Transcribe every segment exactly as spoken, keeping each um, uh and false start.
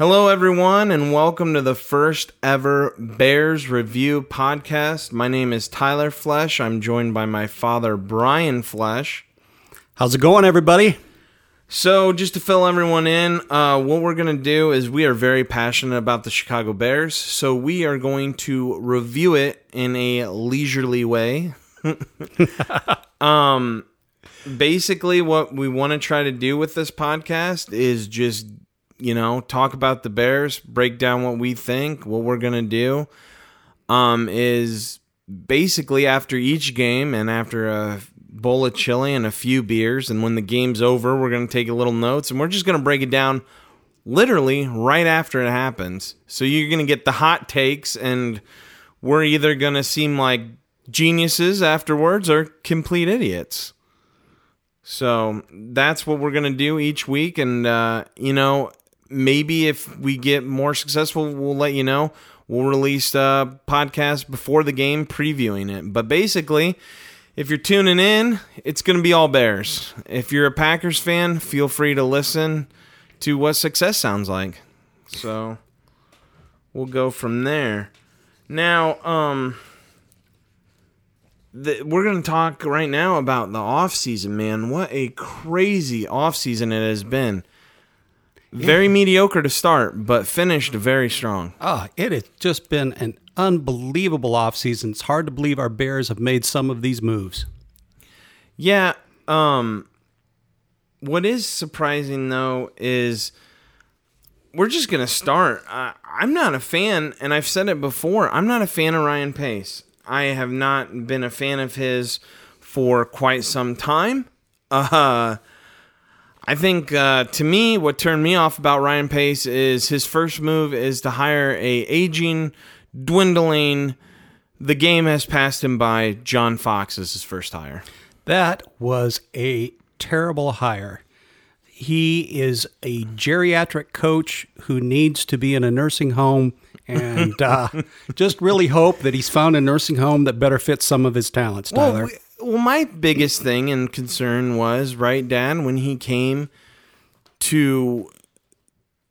Hello, everyone, and welcome to the first ever Bears Review podcast. My name is Tyler Flesch. I'm joined by my father, Ryan Flesch. How's it going, everybody? So, just to fill everyone in, uh, what we're going to do is we are very passionate about the Chicago Bears, so we are going to review it in a leisurely way. um, basically, what we want to try to do with this podcast is just You know, talk about the Bears, break down what we think. What we're going to do um, is basically after each game and after a bowl of chili and a few beers, and when the game's over, we're going to take a little notes, and we're just going to break it down literally right after it happens. So you're going to get the hot takes, and we're either going to seem like geniuses afterwards or complete idiots. So that's what we're going to do each week, and, uh, you know... Maybe if we get more successful, we'll let you know. We'll release a podcast before the game previewing it. But basically, if you're tuning in, it's going to be all Bears. If you're a Packers fan, feel free to listen to what success sounds like. So we'll go from there. Now, um, the, we're going to talk right now about the offseason, man. What a crazy offseason it has been. Very yeah. mediocre to start, but finished very strong. Oh, it has just been an unbelievable offseason. It's hard to believe our Bears have made some of these moves. Yeah. Um, what is surprising, though, is we're just going to start. Uh, I'm not a fan, and I've said it before, I'm not a fan of Ryan Pace. I have not been a fan of his for quite some time. Uh-huh. I think, uh, to me, what turned me off about Ryan Pace is his first move is to hire a aging, dwindling, the game has passed him by, John Fox as his first hire. That was a terrible hire. He is a geriatric coach who needs to be in a nursing home and uh, just really hope that he's found a nursing home that better fits some of his talents, Tyler. Well, we- Well, my biggest thing and concern was, right, Dad, when he came to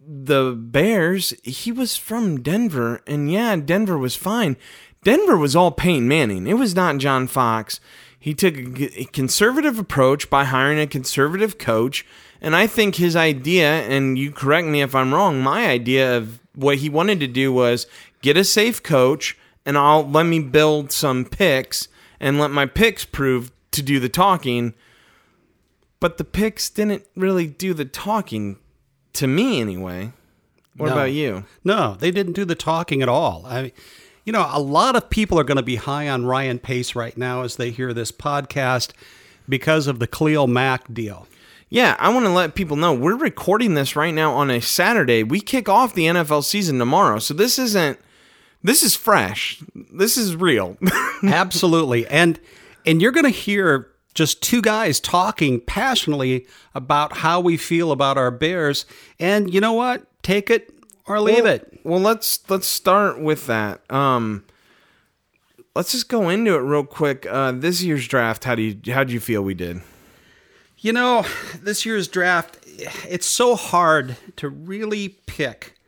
the Bears, he was from Denver, and yeah, Denver was fine. Denver was all Peyton Manning. It was not John Fox. He took a conservative approach by hiring a conservative coach, and I think his idea, and you correct me if I'm wrong, my idea of what he wanted to do was get a safe coach, and I'll let me build some picks, and let my picks prove to do the talking. But the picks didn't really do the talking, to me anyway. What no. about you? No, they didn't do the talking at all. I, you know, a lot of people are going to be high on Ryan Pace right now as they hear this podcast because of the Khalil Mack deal. Yeah, I want to let people know we're recording this right now on a Saturday. We kick off the N F L season tomorrow, so this isn't... This is fresh. This is real. Absolutely. And and you're going to hear just two guys talking passionately about how we feel about our Bears. And you know what? Take it or leave well, it. Well, let's let's start with that. Um, let's just go into it real quick. Uh, this year's draft, how do you how do you feel we did? You know, this year's draft, it's so hard to really pick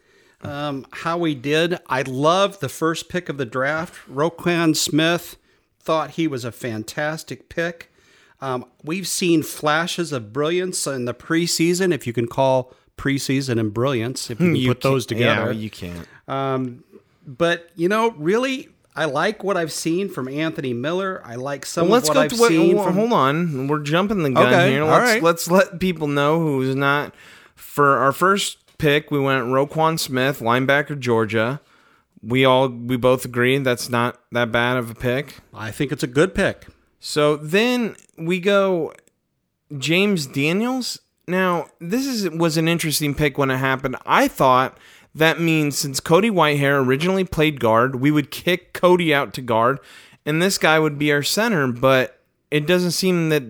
Um, how we did. I loved the first pick of the draft. Roquan Smith, thought he was a fantastic pick. Um, we've seen flashes of brilliance in the preseason, if you can call preseason and brilliance, if you can you put those together. Yeah, you can't. Um, but, you know, really, I like what I've seen from Anthony Miller. I like some well, of what I've what, seen well, from... Hold on. We're jumping the gun okay, here. Let's, all right. let's let people know who's not... For our first... pick, we went Roquan Smith, linebacker, Georgia. We all we both agree that's not that bad of a pick. I think it's a good pick. So then we go James Daniels. Now this is was an interesting pick when it happened. I thought that means since Cody Whitehair originally played guard, we would kick Cody out to guard, and this guy would be our center. But it doesn't seem that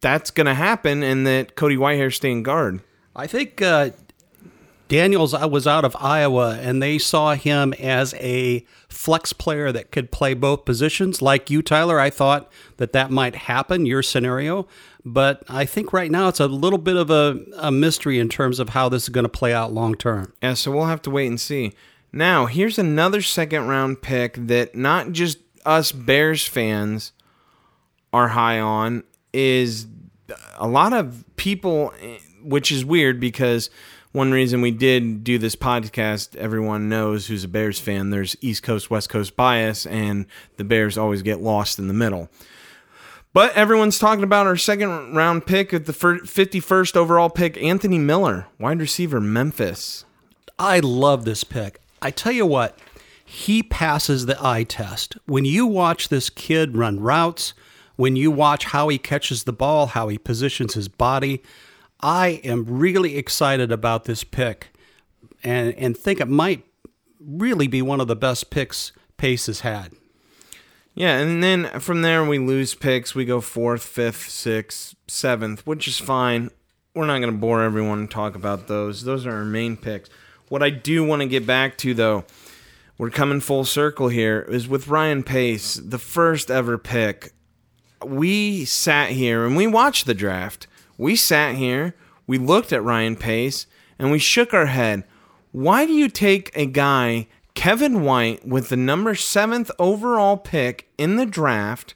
that's going to happen, and that Cody Whitehair staying guard. I think. Uh, Daniels was out of Iowa, and they saw him as a flex player that could play both positions. Like you, Tyler, I thought that that might happen, your scenario. But I think right now it's a little bit of a, a mystery in terms of how this is going to play out long term. Yeah, so we'll have to wait and see. Now, here's another second-round pick that not just us Bears fans are high on, is a lot of people, which is weird because one reason we did do this podcast, everyone knows who's a Bears fan, there's East Coast, West Coast bias, and the Bears always get lost in the middle. But everyone's talking about our second-round pick at the fifty-first overall pick, Anthony Miller, wide receiver, Memphis. I love this pick. I tell you what, he passes the eye test. When you watch this kid run routes, when you watch how he catches the ball, how he positions his body, I am really excited about this pick and, and think it might really be one of the best picks Pace has had. Yeah, and then from there we lose picks. We go fourth, fifth, sixth, seventh, which is fine. We're not going to bore everyone and talk about those. Those are our main picks. What I do want to get back to, though, we're coming full circle here, is with Ryan Pace, the first ever pick. We sat here and we watched the draft. We sat here, we looked at Ryan Pace, and we shook our head. Why do you take a guy, Kevin White, with the number seventh overall pick in the draft,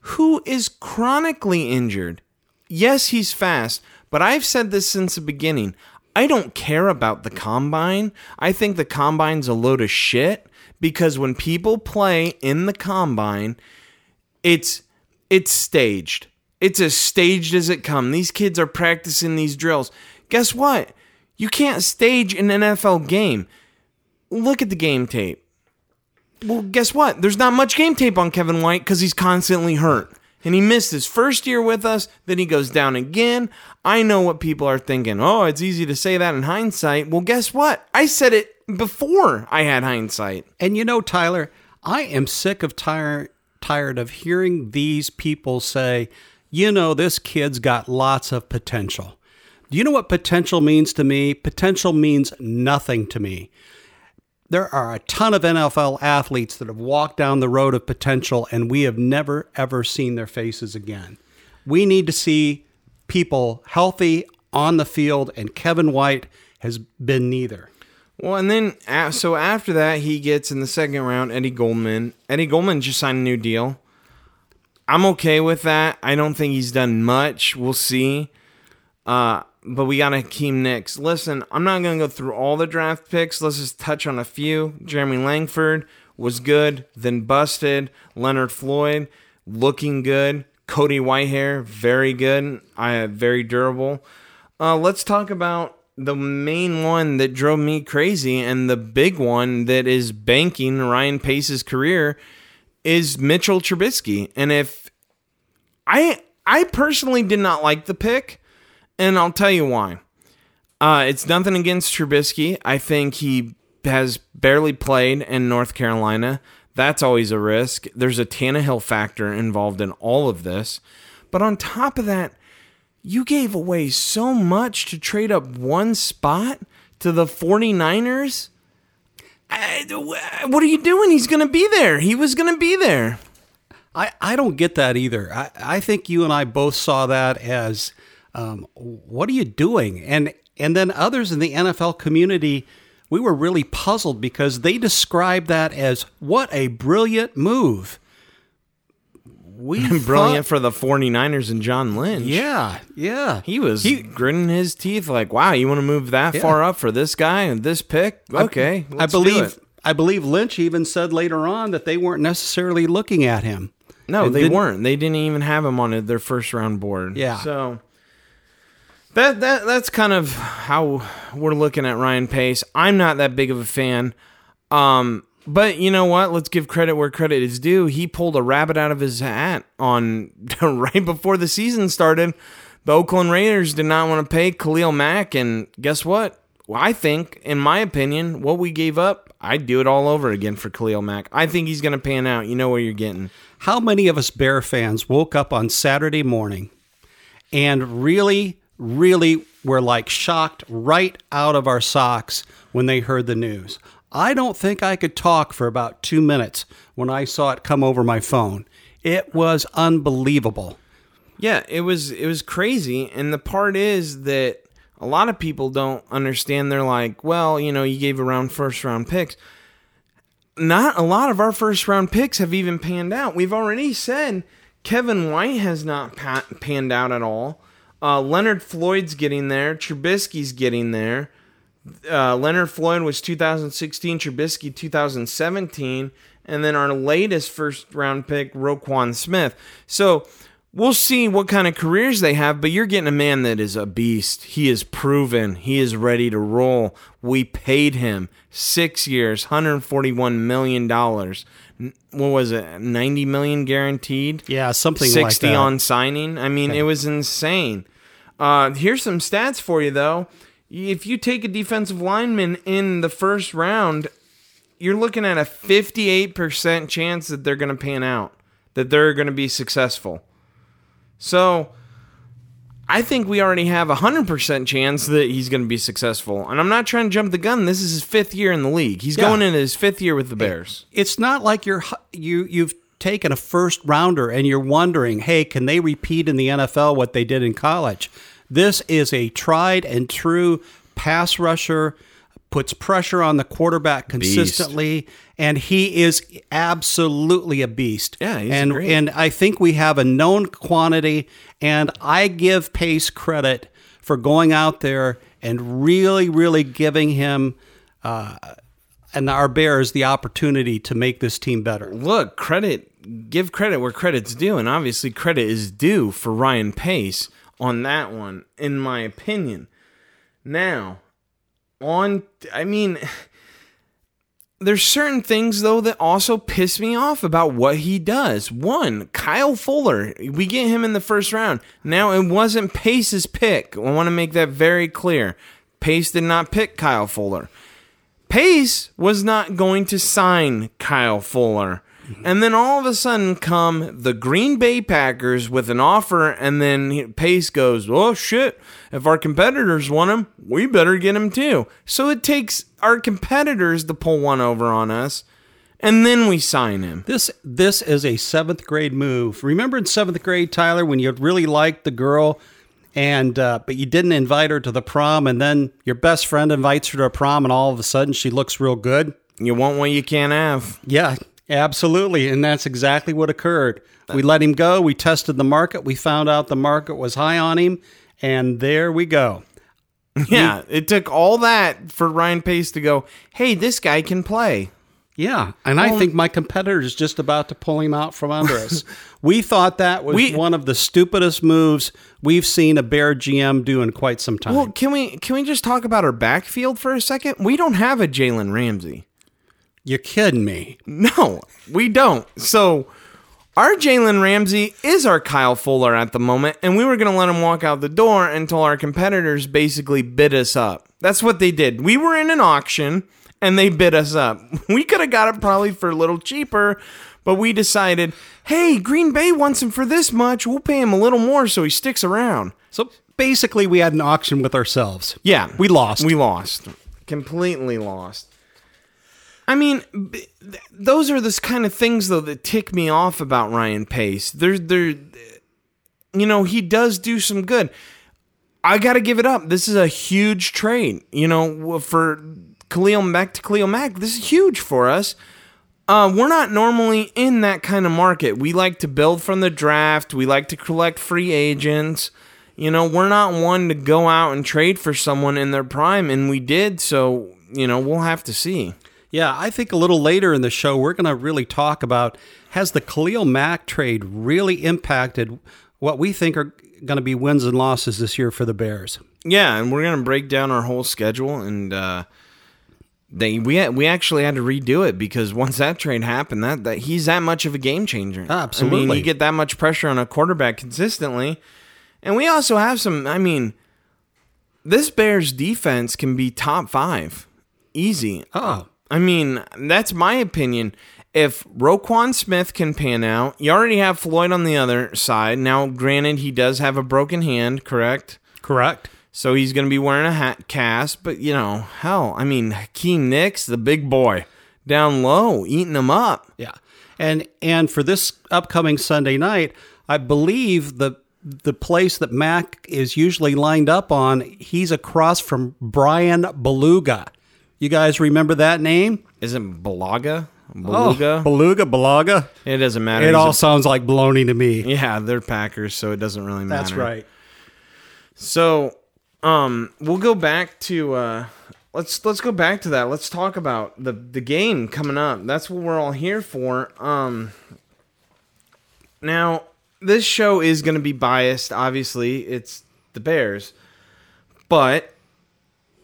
who is chronically injured? Yes, he's fast, but I've said this since the beginning. I don't care about the combine. I think the combine's a load of shit because when people play in the combine, it's it's staged. It's as staged as it comes. These kids are practicing these drills. Guess what? You can't stage an N F L game. Look at the game tape. Well, guess what? There's not much game tape on Kevin White because he's constantly hurt. And he missed his first year with us. Then he goes down again. I know what people are thinking. Oh, it's easy to say that in hindsight. Well, guess what? I said it before I had hindsight. And you know, Tyler, I am sick of tire- tired of hearing these people say, you know, this kid's got lots of potential. Do you know what potential means to me? Potential means nothing to me. There are a ton of N F L athletes that have walked down the road of potential, and we have never, ever seen their faces again. We need to see people healthy on the field, and Kevin White has been neither. Well, and then, so after that, he gets in the second round, Eddie Goldman. Eddie Goldman just signed a new deal. I'm okay with that. I don't think he's done much. We'll see. Uh... But we got Hakeem Nicks. Listen, I'm not going to go through all the draft picks. Let's just touch on a few. Jeremy Langford was good, then busted. Leonard Floyd, looking good. Cody Whitehair, very good. I very durable. Uh, let's talk about the main one that drove me crazy and the big one that is banking Ryan Pace's career is Mitchell Trubisky. And if I, I personally did not like the pick. And I'll tell you why. Uh, it's nothing against Trubisky. I think he has barely played in North Carolina. That's always a risk. There's a Tannehill factor involved in all of this. But on top of that, you gave away so much to trade up one spot to the 49ers. I, what are you doing? He's going to be there. He was going to be there. I, I don't get that either. I, I think you and I both saw that as... Um, what are you doing? And and then others in the N F L community, we were really puzzled because they described that as, what a brilliant move. We Brilliant thought, for the 49ers and John Lynch. Yeah, yeah. He was he, grinning his teeth like, wow, you want to move that yeah. far up for this guy and this pick? Okay, I, let's I believe, do it. I believe Lynch even said later on that they weren't necessarily looking at him. No, they weren't. They didn't even have him on their first round board. Yeah. So... That that that's kind of how we're looking at Ryan Pace. I'm not that big of a fan. Um, but you know what? Let's give credit where credit is due. He pulled a rabbit out of his hat on right before the season started. The Oakland Raiders did not want to pay Khalil Mack, and guess what? Well, I think, in my opinion, what we gave up, I'd do it all over again for Khalil Mack. I think he's going to pan out. You know where you're getting. How many of us Bear fans woke up on Saturday morning and really really were like shocked right out of our socks when they heard the news. I don't think I could talk for about two minutes when I saw it come over my phone. It was unbelievable. Yeah, it was it was crazy. And the part is that a lot of people don't understand. They're like, well, you know, you gave around first round picks. Not a lot of our first round picks have even panned out. We've already said Kevin White has not pa- panned out at all. Uh, Leonard Floyd's getting there. Trubisky's getting there. Uh, Leonard Floyd was two thousand sixteen, Trubisky two thousand seventeen, and then our latest first round pick, Roquan Smith. So we'll see what kind of careers they have, but you're getting a man that is a beast. He is proven. He is ready to roll. We paid him six years, one hundred forty-one million dollars. What was it, ninety million dollars guaranteed? Yeah, something like that. sixty on signing. I mean, okay. It was insane. Uh, here's some stats for you, though. If you take a defensive lineman in the first round, you're looking at a fifty-eight percent chance that they're going to pan out, that they're going to be successful. So I think we already have a one hundred percent chance that he's going to be successful. And I'm not trying to jump the gun. This is his fifth year in the league. He's yeah. going into his fifth year with the Bears. It's not like you're you you've taken a first rounder and you're wondering, hey, can they repeat in the N F L what they did in college? This is a tried and true pass rusher, puts pressure on the quarterback consistently, beast. And he is absolutely a beast. Yeah, he's and, great. And I think we have a known quantity, and I give Pace credit for going out there and really, really giving him uh, and our Bears the opportunity to make this team better. Look, credit, give credit where credit's due, and obviously credit is due for Ryan Pace on that one, in my opinion. Now, on, I mean, there's certain things, though, that also piss me off about what he does. One, Kyle Fuller. We get him in the first round. Now, it wasn't Pace's pick. I want to make that very clear. Pace did not pick Kyle Fuller. Pace was not going to sign Kyle Fuller. And then all of a sudden come the Green Bay Packers with an offer, and then Pace goes, oh, shit, if our competitors want him, we better get him too. So it takes our competitors to pull one over on us, and then we sign him. This this is a seventh grade move. Remember in seventh grade, Tyler, when you really liked the girl, and uh, but you didn't invite her to the prom, and then your best friend invites her to a prom, and all of a sudden she looks real good? You want what you can't have. Yeah. Absolutely, and that's exactly what occurred. We let him go. We tested the market. We found out the market was high on him, and there we go. Yeah, we, it took all that for Ryan Pace to go, hey, this guy can play. Yeah, and well, I think my competitor is just about to pull him out from under us. We thought that was we, one of the stupidest moves we've seen a Bear G M do in quite some time. Well, can we, can we just talk about our backfield for a second? We don't have a Jalen Ramsey. You're kidding me. No, we don't. So our Jalen Ramsey is our Kyle Fuller at the moment, and we were going to let him walk out the door until our competitors basically bid us up. That's what they did. We were in an auction, and they bid us up. We could have got it probably for a little cheaper, but we decided, hey, Green Bay wants him for this much. We'll pay him a little more so he sticks around. So basically we had an auction with ourselves. Yeah. We lost. We lost. Completely lost. I mean, those are the kind of things, though, that tick me off about Ryan Pace. There's, there, you know, he does do some good. I got to give it up. This is a huge trade, you know, for Khalil Mack to Khalil Mack. This is huge for us. Uh, we're not normally in that kind of market. We like to build from the draft. We like to collect free agents. You know, we're not one to go out and trade for someone in their prime, and we did. So, you know, we'll have to see. Yeah, I think a little later in the show, we're going to really talk about, has the Khalil Mack trade really impacted what we think are going to be wins and losses this year for the Bears? Yeah, and we're going to break down our whole schedule, and uh, they we we actually had to redo it because once that trade happened, that, that he's that much of a game changer. Absolutely. I mean, you get that much pressure on a quarterback consistently, and we also have some, I mean, this Bears defense can be top five. Easy. Oh, I mean, that's my opinion. If Roquan Smith can pan out, you already have Floyd on the other side. Now, granted, he does have a broken hand, correct? Correct. So he's going to be wearing a hat cast, but, you know, hell, I mean, Hakeem Nicks, the big boy, down low, eating him up. Yeah. And and for this upcoming Sunday night, I believe the the place that Mac is usually lined up on, he's across from Brian Beluga. You guys remember that name? Isn't Beluga? Beluga? Oh, Beluga, Beluga. It doesn't matter. It he's all a, sounds like baloney to me. Yeah, they're Packers, so it doesn't really matter. That's right. So um, we'll go back to uh, let's let's go back to that. Let's talk about the the game coming up. That's what we're all here for. Um, now this show is going to be biased. Obviously, it's the Bears, but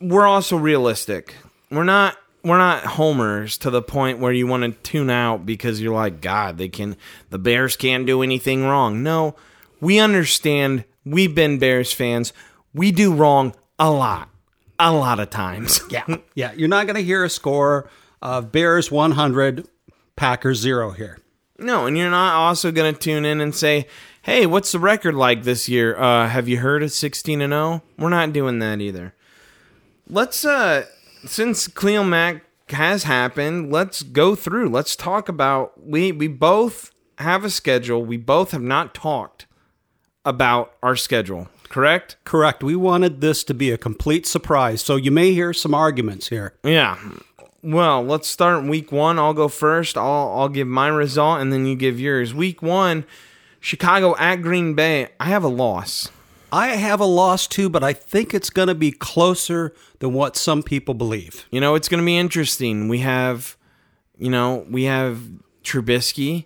we're also realistic. We're not we're not homers to the point where you want to tune out because you're like, God, they can the Bears can't do anything wrong. No, we understand. We've been Bears fans. We do wrong a lot, a lot of times. yeah, yeah. You're not going to hear a score of Bears one hundred, Packers zero here. No, and you're not also going to tune in and say, hey, what's the record like this year? Uh, have you heard of sixteen and oh? We're not doing that either. Let's, uh, since Khalil Mack has happened, let's go through. Let's talk about, we, we both have a schedule. We both have not talked about our schedule, correct? Correct. We wanted this to be a complete surprise, so you may hear some arguments here. Yeah. Well, let's start week one. I'll go first. I'll I'll give my result, and then you give yours. Week one, Chicago at Green Bay. I have a loss. I have a loss, too, but I think it's going to be closer than what some people believe. You know, it's going to be interesting. We have, you know, we have Trubisky.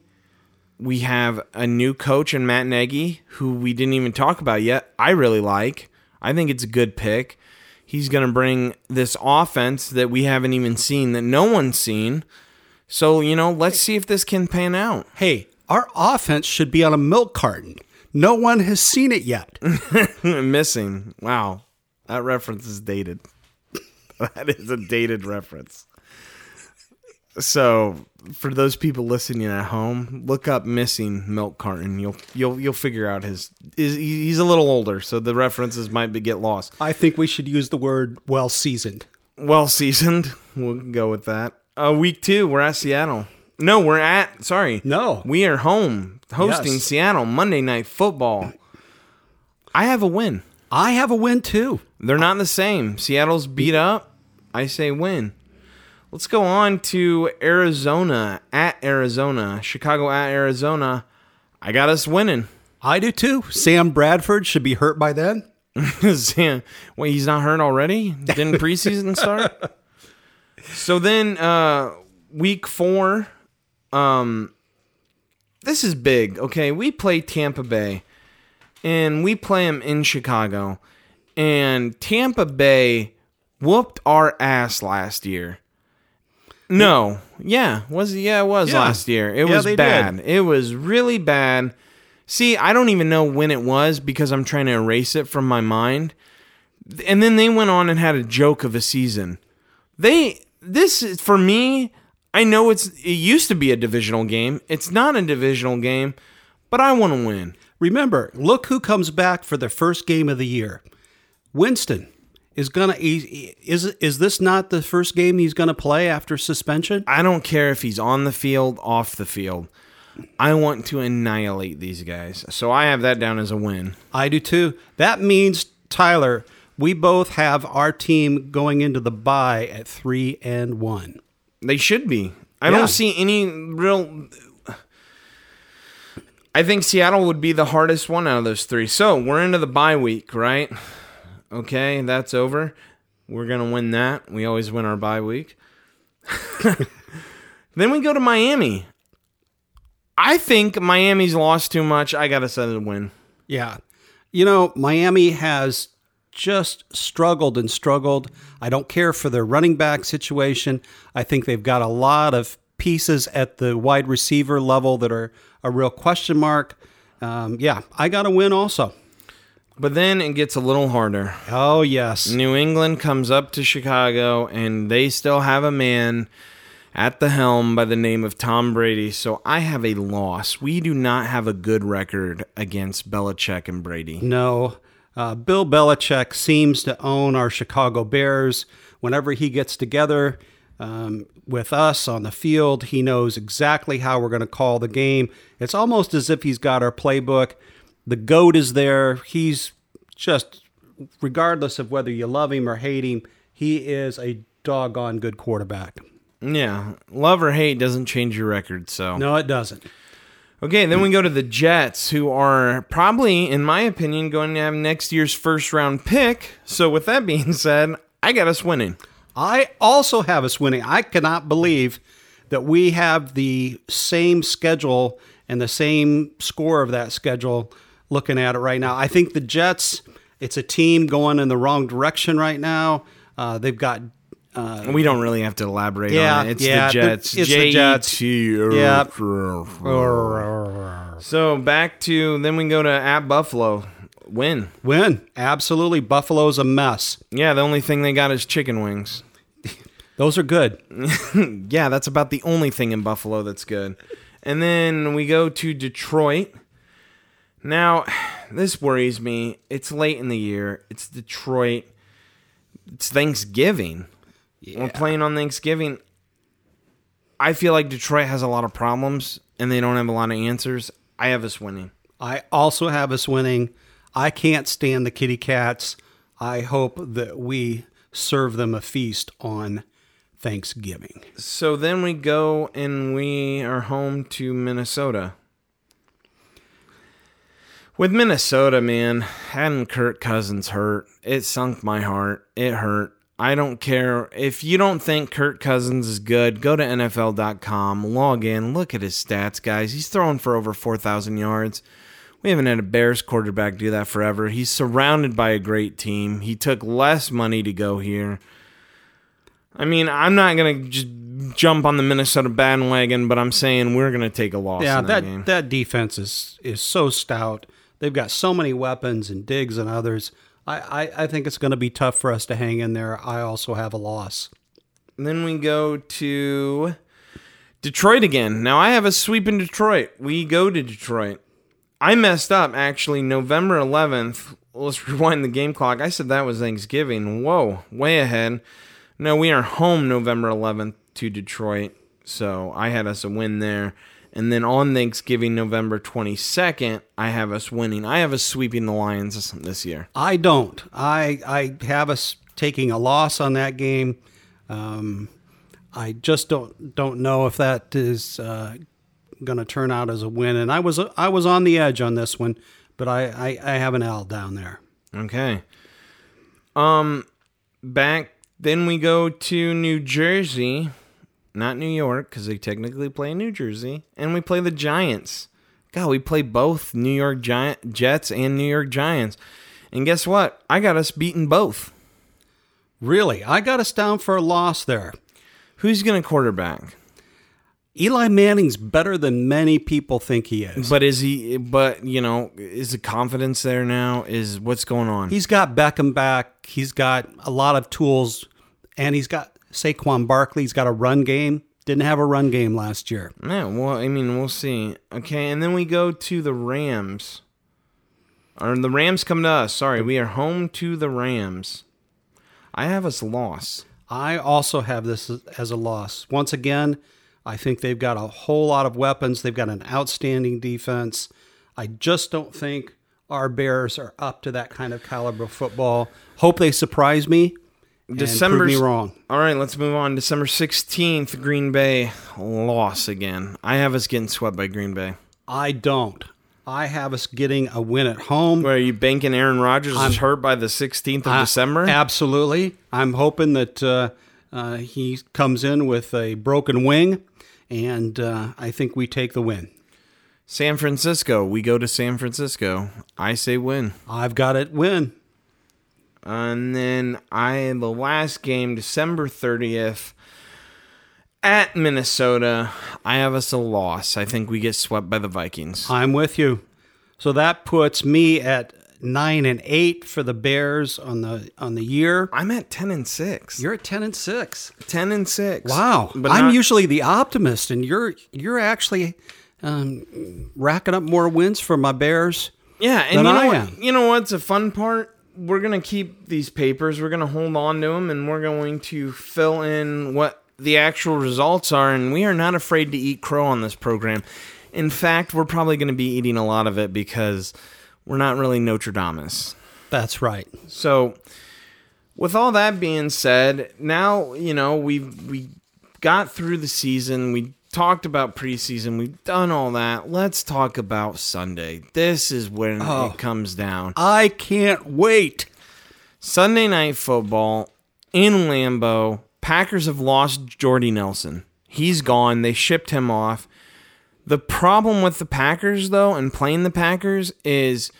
We have a new coach in Matt Nagy, who we didn't even talk about yet. I really like. I think it's a good pick. He's going to bring this offense that we haven't even seen, that no one's seen. So, you know, let's see if this can pan out. Hey, our offense should be on a milk carton. No one has seen it yet. Missing. Wow. That reference is dated. That is a dated reference. So, for those people listening at home, look up "missing milk carton." You'll you'll you'll figure out his. Is he's a little older, so the references might be, get lost. I think we should use the word "well seasoned." Well seasoned. We'll go with that. Uh, week two, we're at Seattle. No, we're at. Sorry, no, we are home hosting yes. Seattle Monday Night Football. I have a win. I have a win too. They're not the same. Seattle's beat up. I say win. Let's go on to Arizona, at Arizona, Chicago at Arizona. I got us winning. I do too. Sam Bradford should be hurt by then. Sam, wait, he's not hurt already? Didn't preseason start? So then uh, week four, um, this is big, okay? We play Tampa Bay, and we play them in Chicago. And Tampa Bay whooped our ass last year. No, yeah, was yeah, it was yeah. last year. It yeah, was bad. Did. It was really bad. See, I don't even know when it was because I'm trying to erase it from my mind. And then they went on and had a joke of a season. They this is, for me, I know it's it used to be a divisional game. It's not a divisional game, but I want to win. Remember, look who comes back for their first game of the year. Winston. Is gonna is is this not the first game he's gonna play after suspension? I don't care if he's on the field, off the field. I want to annihilate these guys, so I have that down as a win. I do too. That means, Tyler, we both have our team going into the bye at three and one. They should be. I yeah. don't see any real. I think Seattle would be the hardest one out of those three. So we're into the bye week, right? Okay, that's over. We're going to win that. We always win our bye week. Then we go to Miami. I think Miami's lost too much. I got to set it a win. Yeah. You know, Miami has just struggled and struggled. I don't care for their running back situation. I think they've got a lot of pieces at the wide receiver level that are a real question mark. Um, yeah, I got to win also. But then it gets a little harder. Oh, yes. New England comes up to Chicago, and they still have a man at the helm by the name of Tom Brady. So I have a loss. We do not have a good record against Belichick and Brady. No. Uh, Bill Belichick seems to own our Chicago Bears. Whenever he gets together um, with us on the field, he knows exactly how we're going to call the game. It's almost as if he's got our playbook. The GOAT is there. He's just, regardless of whether you love him or hate him, he is a doggone good quarterback. Yeah, love or hate doesn't change your record. So no, it doesn't. Okay, then we go to the Jets, who are probably, in my opinion, going to have next year's first-round pick. So with that being said, I got us winning. I also have us winning. I cannot believe that we have the same schedule and the same score of that schedule looking at it right now. I think the Jets, it's a team going in the wrong direction right now. Uh, they've got... Uh, we don't really have to elaborate yeah, on it. It's yeah, the Jets. It's J E T. The Jets. Yeah. So back to, then we go to at Buffalo. Win. Win. Absolutely. Buffalo's a mess. Yeah, the only thing they got is chicken wings. Those are good. Yeah, that's about the only thing in Buffalo that's good. And then we go to Detroit. Now, this worries me. It's late in the year. It's Detroit. It's Thanksgiving. Yeah. We're playing on Thanksgiving. I feel like Detroit has a lot of problems, and they don't have a lot of answers. I have us winning. I also have us winning. I can't stand the kitty cats. I hope that we serve them a feast on Thanksgiving. So then we go, and we are home to Minnesota. With Minnesota, man, having Kirk Cousins hurt, it sunk my heart. It hurt. I don't care. If you don't think Kirk Cousins is good, go to N F L dot com, log in, look at his stats, guys. He's throwing for over four thousand yards. We haven't had a Bears quarterback do that forever. He's surrounded by a great team. He took less money to go here. I mean, I'm not going to just jump on the Minnesota bandwagon, but I'm saying we're going to take a loss yeah, in that, that game. That defense is, is so stout. They've got so many weapons and Diggs and others. I, I think it's going to be tough for us to hang in there. I also have a loss. And then we go to Detroit again. Now, I have a sweep in Detroit. We go to Detroit. I messed up, actually, November eleventh. Let's rewind the game clock. I said that was Thanksgiving. Whoa, way ahead. No, we are home November eleventh to Detroit, so I had us a win there. And then on Thanksgiving, November twenty-second, I have us winning. I have us sweeping the Lions this year. I don't. I I have us taking a loss on that game. Um, I just don't don't know if that is uh, going to turn out as a win. And I was I was on the edge on this one, but I, I, I have an L down there. Okay. Um, back then we go to New Jersey. Not New York, because they technically play in New Jersey. And we play the Giants. God, we play both New York Giant Jets and New York Giants. And guess what? I got us beaten both. Really? I got us down for a loss there. Who's going to quarterback? Eli Manning's better than many people think he is. But is he, but, you know, is the confidence there now? Is what's going on? He's got Beckham back. He's got a lot of tools. And he's got Saquon Barkley's got a run game. Didn't have a run game last year. Yeah, well, I mean, we'll see. Okay, and then we go to the Rams. Or the Rams come to us. Sorry, we are home to the Rams. I have us loss. I also have this as a loss. Once again, I think they've got a whole lot of weapons. They've got an outstanding defense. I just don't think our Bears are up to that kind of caliber of football. Hope they surprise me. December, prove me wrong. All right, let's move on. December sixteenth, Green Bay loss again. I have us getting swept by Green Bay. I don't. I have us getting a win at home. Where are you banking Aaron Rodgers I'm, is hurt by the sixteenth of I, December? Absolutely. I'm hoping that uh, uh, he comes in with a broken wing, and uh, I think we take the win. San Francisco. We go to San Francisco. I say win. I've got it win. And then I the last game, December thirtieth, at Minnesota, I have us a loss. I think we get swept by the Vikings. I'm with you. So that puts me at nine and eight for the Bears on the on the year. I'm at ten and six. You're at ten and six. Ten and six. Wow. But I'm not usually the optimist, and you're you're actually um, racking up more wins for my Bears. Yeah, and you know, what, you know what's a fun part? We're going to keep these papers, we're going to hold on to them, and we're going to fill in what the actual results are, and we are not afraid to eat crow on this program. In fact, we're probably going to be eating a lot of it because we're not really Notre Damists. That's right. So, with all that being said, now, you know, we we got through the season, we talked about preseason, we've done all that. Let's talk about Sunday. This is when oh, it comes down. I can't wait. Sunday Night Football in Lambeau. Packers have lost Jordy Nelson. He's gone. They shipped him off. The problem with the Packers, though, and playing the Packers is,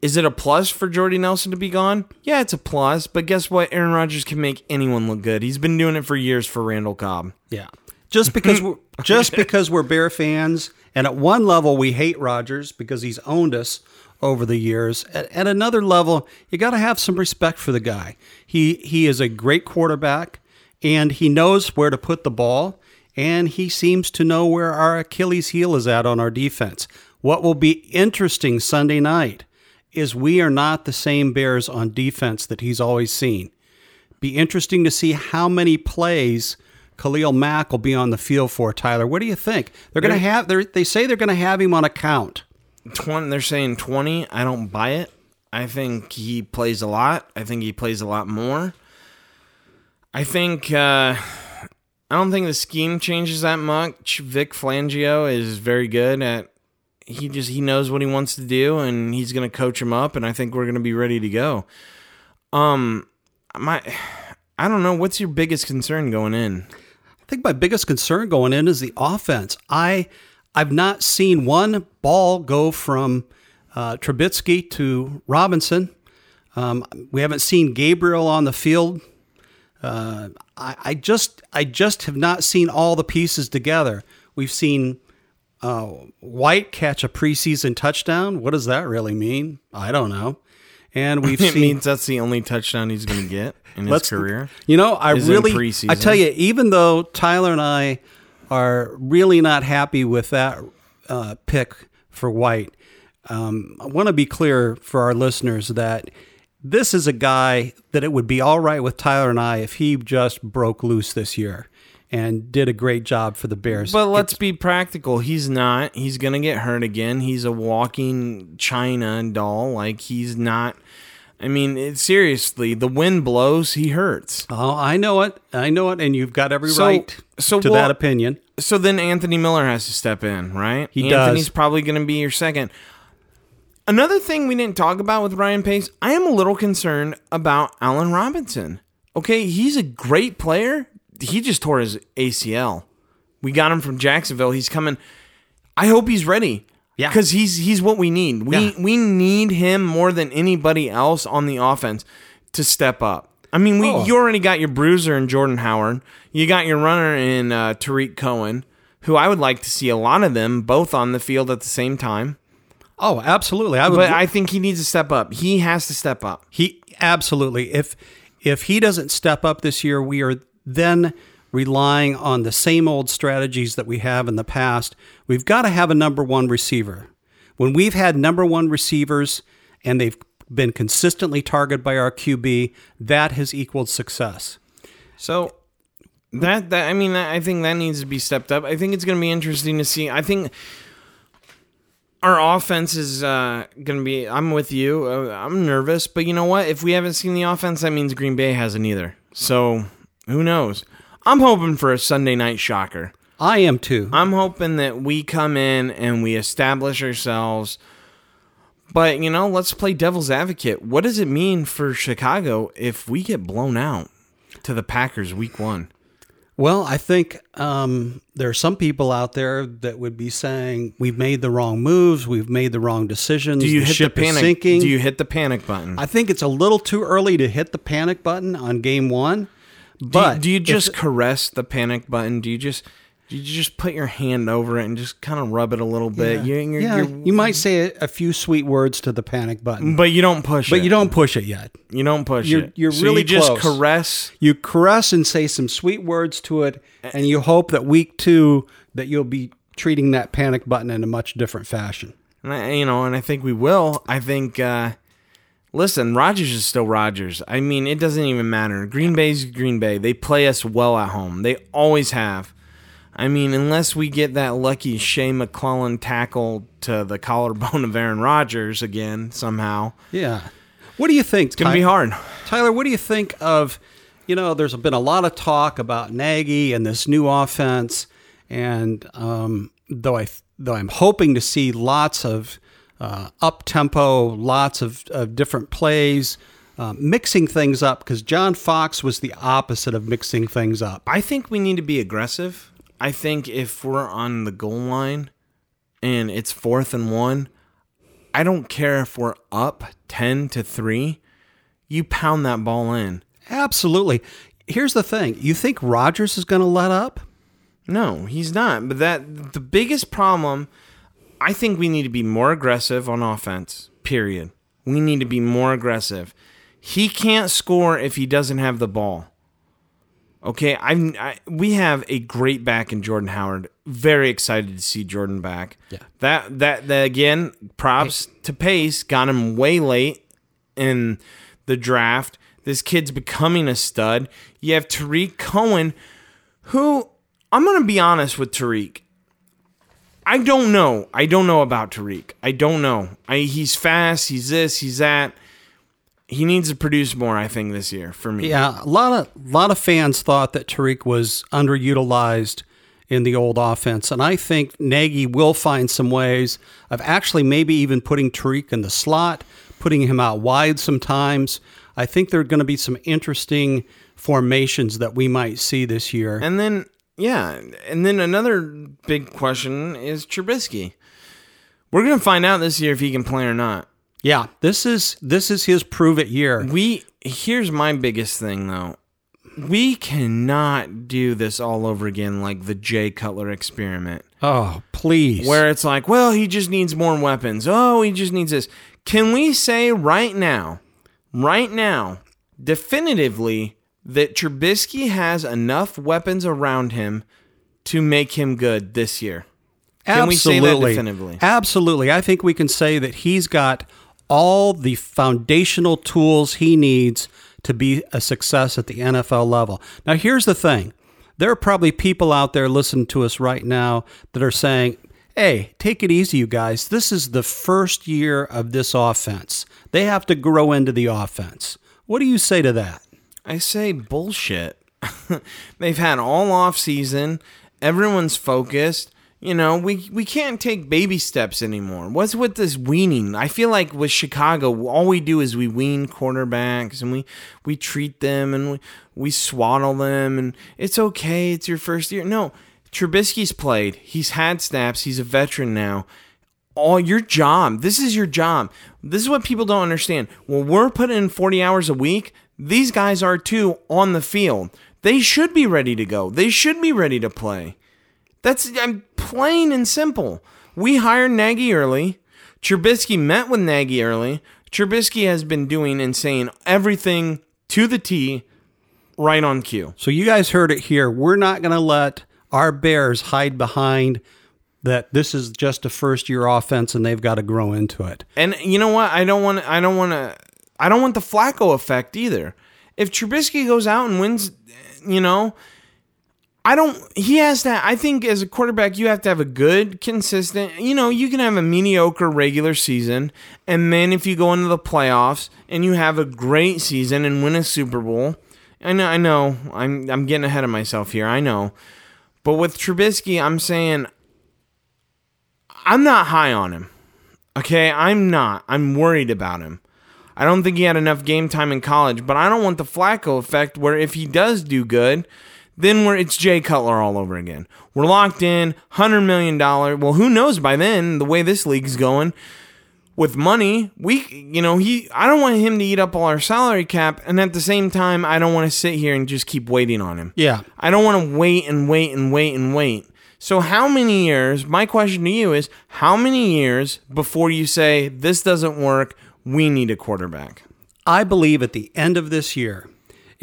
is it a plus for Jordy Nelson to be gone? Yeah, it's a plus, but guess what? Aaron Rodgers can make anyone look good. He's been doing it for years for Randall Cobb. Yeah. Just because we're, just because we're Bear fans, and at one level we hate Rodgers because he's owned us over the years. At, at another level, you got to have some respect for the guy. He he is a great quarterback, and he knows where to put the ball. And he seems to know where our Achilles heel is at on our defense. What will be interesting Sunday night is we are not the same Bears on defense that he's always seen. Be interesting to see how many plays Khalil Mack will be on the field for. Tyler, what do you think? They're going to have. They say they're going to have him on a count. twenty, they're saying twenty. I don't buy it. I think he plays a lot. I think he plays a lot more. I think. Uh, I don't think the scheme changes that much. Vic Fangio is very good at, he just he knows what he wants to do, and he's going to coach him up, and I think we're going to be ready to go. Um, my, I don't know. What's your biggest concern going in? I think my biggest concern going in is the offense. I, I've not seen one ball go from uh, Trubisky to Robinson. Um, we haven't seen Gabriel on the field. Uh, I, I just I just have not seen all the pieces together. We've seen uh, White catch a preseason touchdown. What does that really mean? I don't know. And we've it seen, means that's the only touchdown he's going to get in his career. You know, I really I tell you, even though Tyler and I are really not happy with that uh, pick for White, um, I want to be clear for our listeners that. This is a guy that it would be all right with Tyler and I if he just broke loose this year and did a great job for the Bears. But let's it's, be practical. He's not. He's going to get hurt again. He's a walking China doll. Like, he's not. I mean, it, seriously, the wind blows, he hurts. Oh, I know it. I know it. And you've got every so, right so to well, that opinion. So then Anthony Miller has to step in, right? He Anthony's does. Anthony's probably going to be your second. Another thing we didn't talk about with Ryan Pace, I am a little concerned about Allen Robinson. Okay, he's a great player. He just tore his A C L. We got him from Jacksonville. He's coming. I hope he's ready. Yeah. Because he's he's what we need. We yeah. we need him more than anybody else on the offense to step up. I mean, we oh. you already got your bruiser in Jordan Howard. You got your runner in uh, Tariq Cohen, who I would like to see a lot of them both on the field at the same time. Oh, absolutely. I would, but I think he needs to step up. He has to step up. He absolutely. If if he doesn't step up this year, we are then relying on the same old strategies that we have in the past. We've got to have a number one receiver. When we've had number one receivers and they've been consistently targeted by our Q B, that has equaled success. So that that I mean, I think that needs to be stepped up. I think it's going to be interesting to see. I think. Our offense is uh, going to be, I'm with you. Uh, I'm nervous, but you know what? If we haven't seen the offense, that means Green Bay hasn't either. So who knows? I'm hoping for a Sunday night shocker. I am too. I'm hoping that we come in and we establish ourselves. But, you know, let's play devil's advocate. What does it mean for Chicago if we get blown out to the Packers week one? Well, I think um, there are some people out there that would be saying we've made the wrong moves, we've made the wrong decisions. Do you the hit ship the panic? Is sinking. Do you hit the panic button? I think it's a little too early to hit the panic button on game one. But do, do you just if, caress the panic button? Do you just do you just put your hand over it and just kind of rub it a little bit? Yeah, you're, you're, yeah. You're, you might say a few sweet words to the panic button, but you don't push. But it. But you don't push it yet. You don't push you're, it. You're really so you close. Just caress. You caress and say some sweet words to it, and you hope that week two that you'll be treating that panic button in a much different fashion. And I, you know, and I think we will. I think, uh, listen, Rodgers is still Rodgers. I mean, it doesn't even matter. Green Bay's Green Bay. They play us well at home. They always have. I mean, unless we get that lucky Shea McClellan tackle to the collarbone of Aaron Rodgers again somehow. Yeah. What do you think? It's going to be hard. Tyler, what do you think of, you know, there's been a lot of talk about Nagy and this new offense. And um, though, I, though I'm hoping to see lots of uh, up-tempo, lots of, of different plays, Uh, mixing things up, because John Fox was the opposite of mixing things up. I think we need to be aggressive. I think if we're on the goal line and it's fourth and one, I don't care if we're up ten to three, you pound that ball in. Absolutely. Here's the thing. You think Rodgers is going to let up? No, he's not. But that the biggest problem, I think we need to be more aggressive on offense, period. We need to be more aggressive. He can't score if he doesn't have the ball. Okay, I'm, I we have a great back in Jordan Howard. Very excited to see Jordan back. Yeah, that that, that again, props hey. to Pace. Got him way late in the draft. This kid's becoming a stud. You have Tariq Cohen, who I'm going to be honest with Tariq. I don't know. I don't know about Tariq. I don't know. I, he's fast. He's this. He's that. He needs to produce more, I think, this year for me. Yeah, a lot of lot of fans thought that Tariq was underutilized in the old offense, and I think Nagy will find some ways of actually maybe even putting Tariq in the slot, putting him out wide sometimes. I think there are going to be some interesting formations that we might see this year. And then, yeah, and then another big question is Trubisky. We're going to find out this year if he can play or not. Yeah, this is this is his prove it year. We here's my biggest thing though. We cannot do this all over again like the Jay Cutler experiment. Oh, please. Where it's like, well, he just needs more weapons. Oh, he just needs this. Can we say right now, right now, definitively that Trubisky has enough weapons around him to make him good this year? Can Absolutely. we say that definitively? Absolutely. I think we can say that he's got all the foundational tools he needs to be a success at the N F L level. Now, here's the thing. There are probably people out there listening to us right now that are saying, hey, take it easy, you guys. This is the first year of this offense. They have to grow into the offense. What do you say to that? I say bullshit. They've had all offseason. Everyone's focused. You know, we, we can't take baby steps anymore. What's with this weaning? I feel like with Chicago, all we do is we wean quarterbacks and we, we treat them and we, we swaddle them and it's okay, it's your first year. No, Trubisky's played. He's had snaps. He's a veteran now. All your job. This is your job. This is what people don't understand. When we're putting in forty hours a week, these guys are too on the field. They should be ready to go. They should be ready to play. That's I'm plain and simple. We hired Nagy early. Trubisky met with Nagy early. Trubisky has been doing and saying everything to the T right on cue. So you guys heard it here. We're not going to let our Bears hide behind that this is just a first-year offense and they've got to grow into it. And you know what? I don't want I don't want to I don't want the Flacco effect either. If Trubisky goes out and wins, you know, I don't, he has that, I think as a quarterback, you have to have a good, consistent, you know, you can have a mediocre regular season, and then if you go into the playoffs, and you have a great season, and win a Super Bowl, I know, I know, I'm I'm getting ahead of myself here, I know, but with Trubisky, I'm saying, I'm not high on him, okay, I'm not, I'm worried about him. I don't think he had enough game time in college, but I don't want the Flacco effect, where if he does do good, then we're, it's Jay Cutler all over again. We're locked in, one hundred million dollars. Well, who knows by then, the way this league's going, with money, we, you know, he. I don't want him to eat up all our salary cap, and at the same time, I don't want to sit here and just keep waiting on him. Yeah. I don't want to wait and wait and wait and wait. So how many years, my question to you is, how many years before you say, this doesn't work, we need a quarterback? I believe at the end of this year,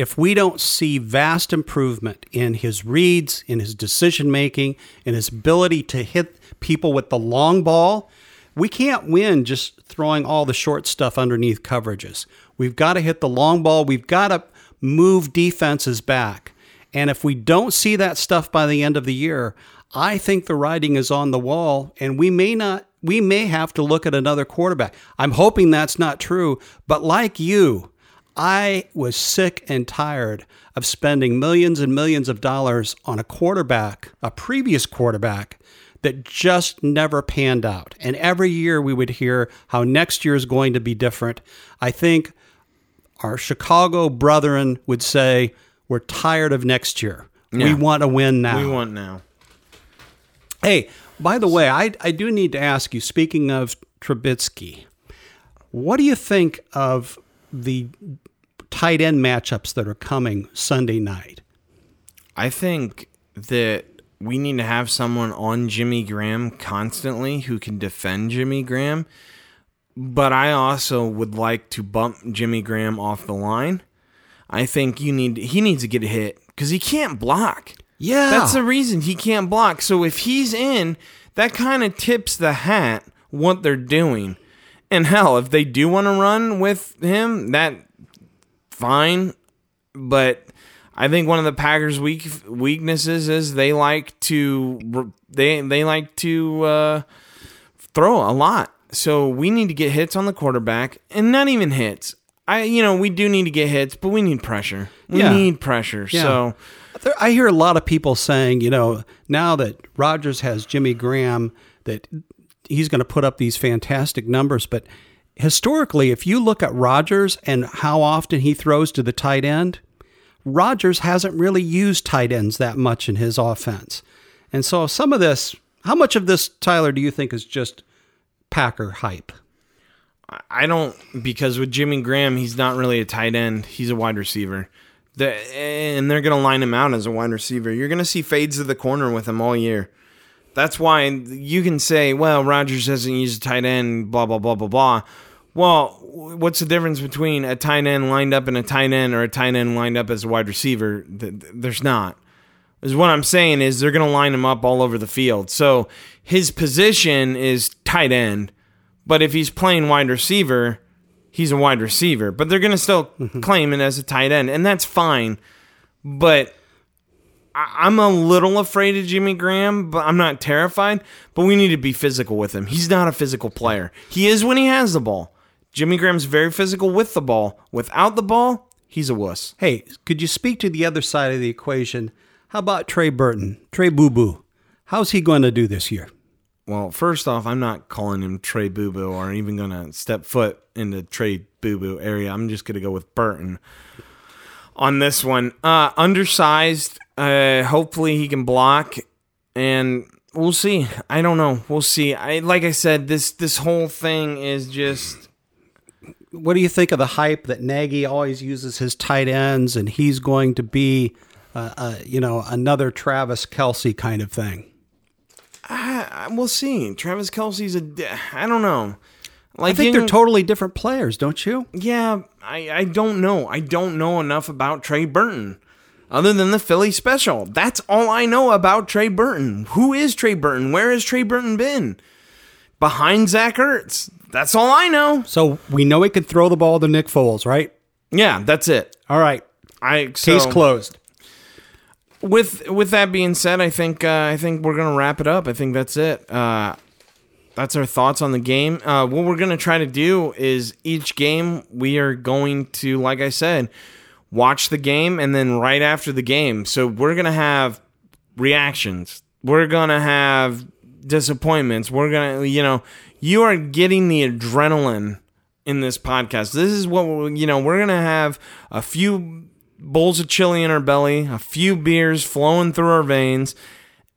if we don't see vast improvement in his reads, in his decision-making, in his ability to hit people with the long ball, we can't win just throwing all the short stuff underneath coverages. We've got to hit the long ball. We've got to move defenses back. And if we don't see that stuff by the end of the year, I think the writing is on the wall, and we may not, we may have to look at another quarterback. I'm hoping that's not true, but like you, I was sick and tired of spending millions and millions of dollars on a quarterback, a previous quarterback, that just never panned out. And every year we would hear how next year is going to be different. I think our Chicago brethren would say, we're tired of next year. Yeah. We want to win now. We want now. Hey, by the way, I, I do need to ask you, speaking of Trubisky, what do you think of the tight end matchups that are coming Sunday night? I think that we need to have someone on Jimmy Graham constantly who can defend Jimmy Graham, but I also would like to bump Jimmy Graham off the line. I think you need he needs to get a hit because he can't block. Yeah. That's the reason he can't block. So if he's in, that kind of tips the hat what they're doing. And hell, if they do want to run with him, that fine. But I think one of the Packers' weak weaknesses is they like to they they like to uh, throw a lot. So we need to get hits on the quarterback, and not even hits. I you know, we do need to get hits, but we need pressure. We yeah. need pressure. Yeah. So I hear a lot of people saying, you know, now that Rodgers has Jimmy Graham, that he's going to put up these fantastic numbers. But historically, if you look at Rodgers and how often he throws to the tight end, Rodgers hasn't really used tight ends that much in his offense. And so some of this, how much of this, Tyler, do you think is just Packer hype? I don't, because with Jimmy Graham, he's not really a tight end. He's a wide receiver. The, and they're going to line him out as a wide receiver. You're going to see fades to the corner with him all year. That's why you can say, well, Rodgers hasn't used a tight end, blah, blah, blah, blah, blah. Well, what's the difference between a tight end lined up and a tight end or a tight end lined up as a wide receiver? There's not. Is what I'm saying is they're going to line him up all over the field. So his position is tight end, but if he's playing wide receiver, he's a wide receiver, but they're going to still mm-hmm. claim it as a tight end, and that's fine. But I'm a little afraid of Jimmy Graham, but I'm not terrified. But we need to be physical with him. He's not a physical player. He is when he has the ball. Jimmy Graham's very physical with the ball. Without the ball, he's a wuss. Hey, could you speak to the other side of the equation? How about Trey Burton? Trey Boo Boo. How's he going to do this year? Well, first off, I'm not calling him Trey Boo Boo or even going to step foot in the Trey Boo Boo area. I'm just going to go with Burton on this one. Uh, undersized. Uh, hopefully he can block, and we'll see. I don't know. We'll see. I like I said, this this whole thing is just. What do you think of the hype that Nagy always uses his tight ends, and he's going to be, uh, uh, you know, another Travis Kelce kind of thing? I, I, we'll see. Travis Kelce's a... I don't know. Like I think they're totally different players, don't you? Yeah, I, I don't know. I don't know enough about Trey Burton other than the Philly special. That's all I know about Trey Burton. Who is Trey Burton? Where has Trey Burton been? Behind Zach Ertz. That's all I know. So we know he could throw the ball to Nick Foles, right? Yeah, that's it. All right. I so, Case closed. With with that being said, I think uh, I think we're gonna wrap it up. I think that's it. Uh, that's our thoughts on the game. Uh, what we're gonna try to do is each game we are going to, like I said, watch the game and then right after the game. So we're gonna have reactions. We're gonna have disappointments. We're gonna, you know, you are getting the adrenaline in this podcast. This is what you know. We're gonna have a few bowls of chili in our belly, a few beers flowing through our veins,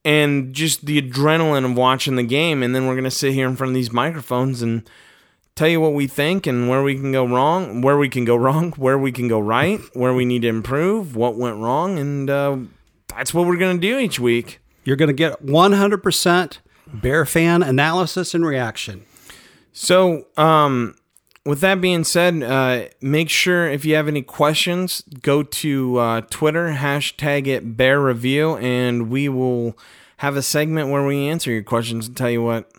and just the adrenaline of watching the game. And then we're going to sit here in front of these microphones and tell you what we think and where we can go wrong, where we can go wrong, where we can go right, where we need to improve, what went wrong. And uh, that's what we're going to do each week. You're going to get one hundred percent Bear fan analysis and reaction. So, um... with that being said, uh, make sure if you have any questions, go to uh, Twitter, hashtag it Bear Review, and we will have a segment where we answer your questions and tell you what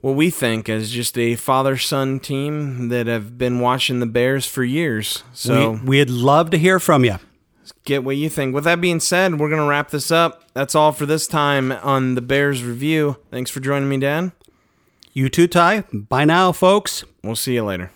what we think is just a father-son team that have been watching the Bears for years. So we, we'd love to hear from you. Get what you think. With that being said, we're going to wrap this up. That's all for this time on the Bears Review. Thanks for joining me, Dan. You too, Ty. Bye now, folks. We'll see you later.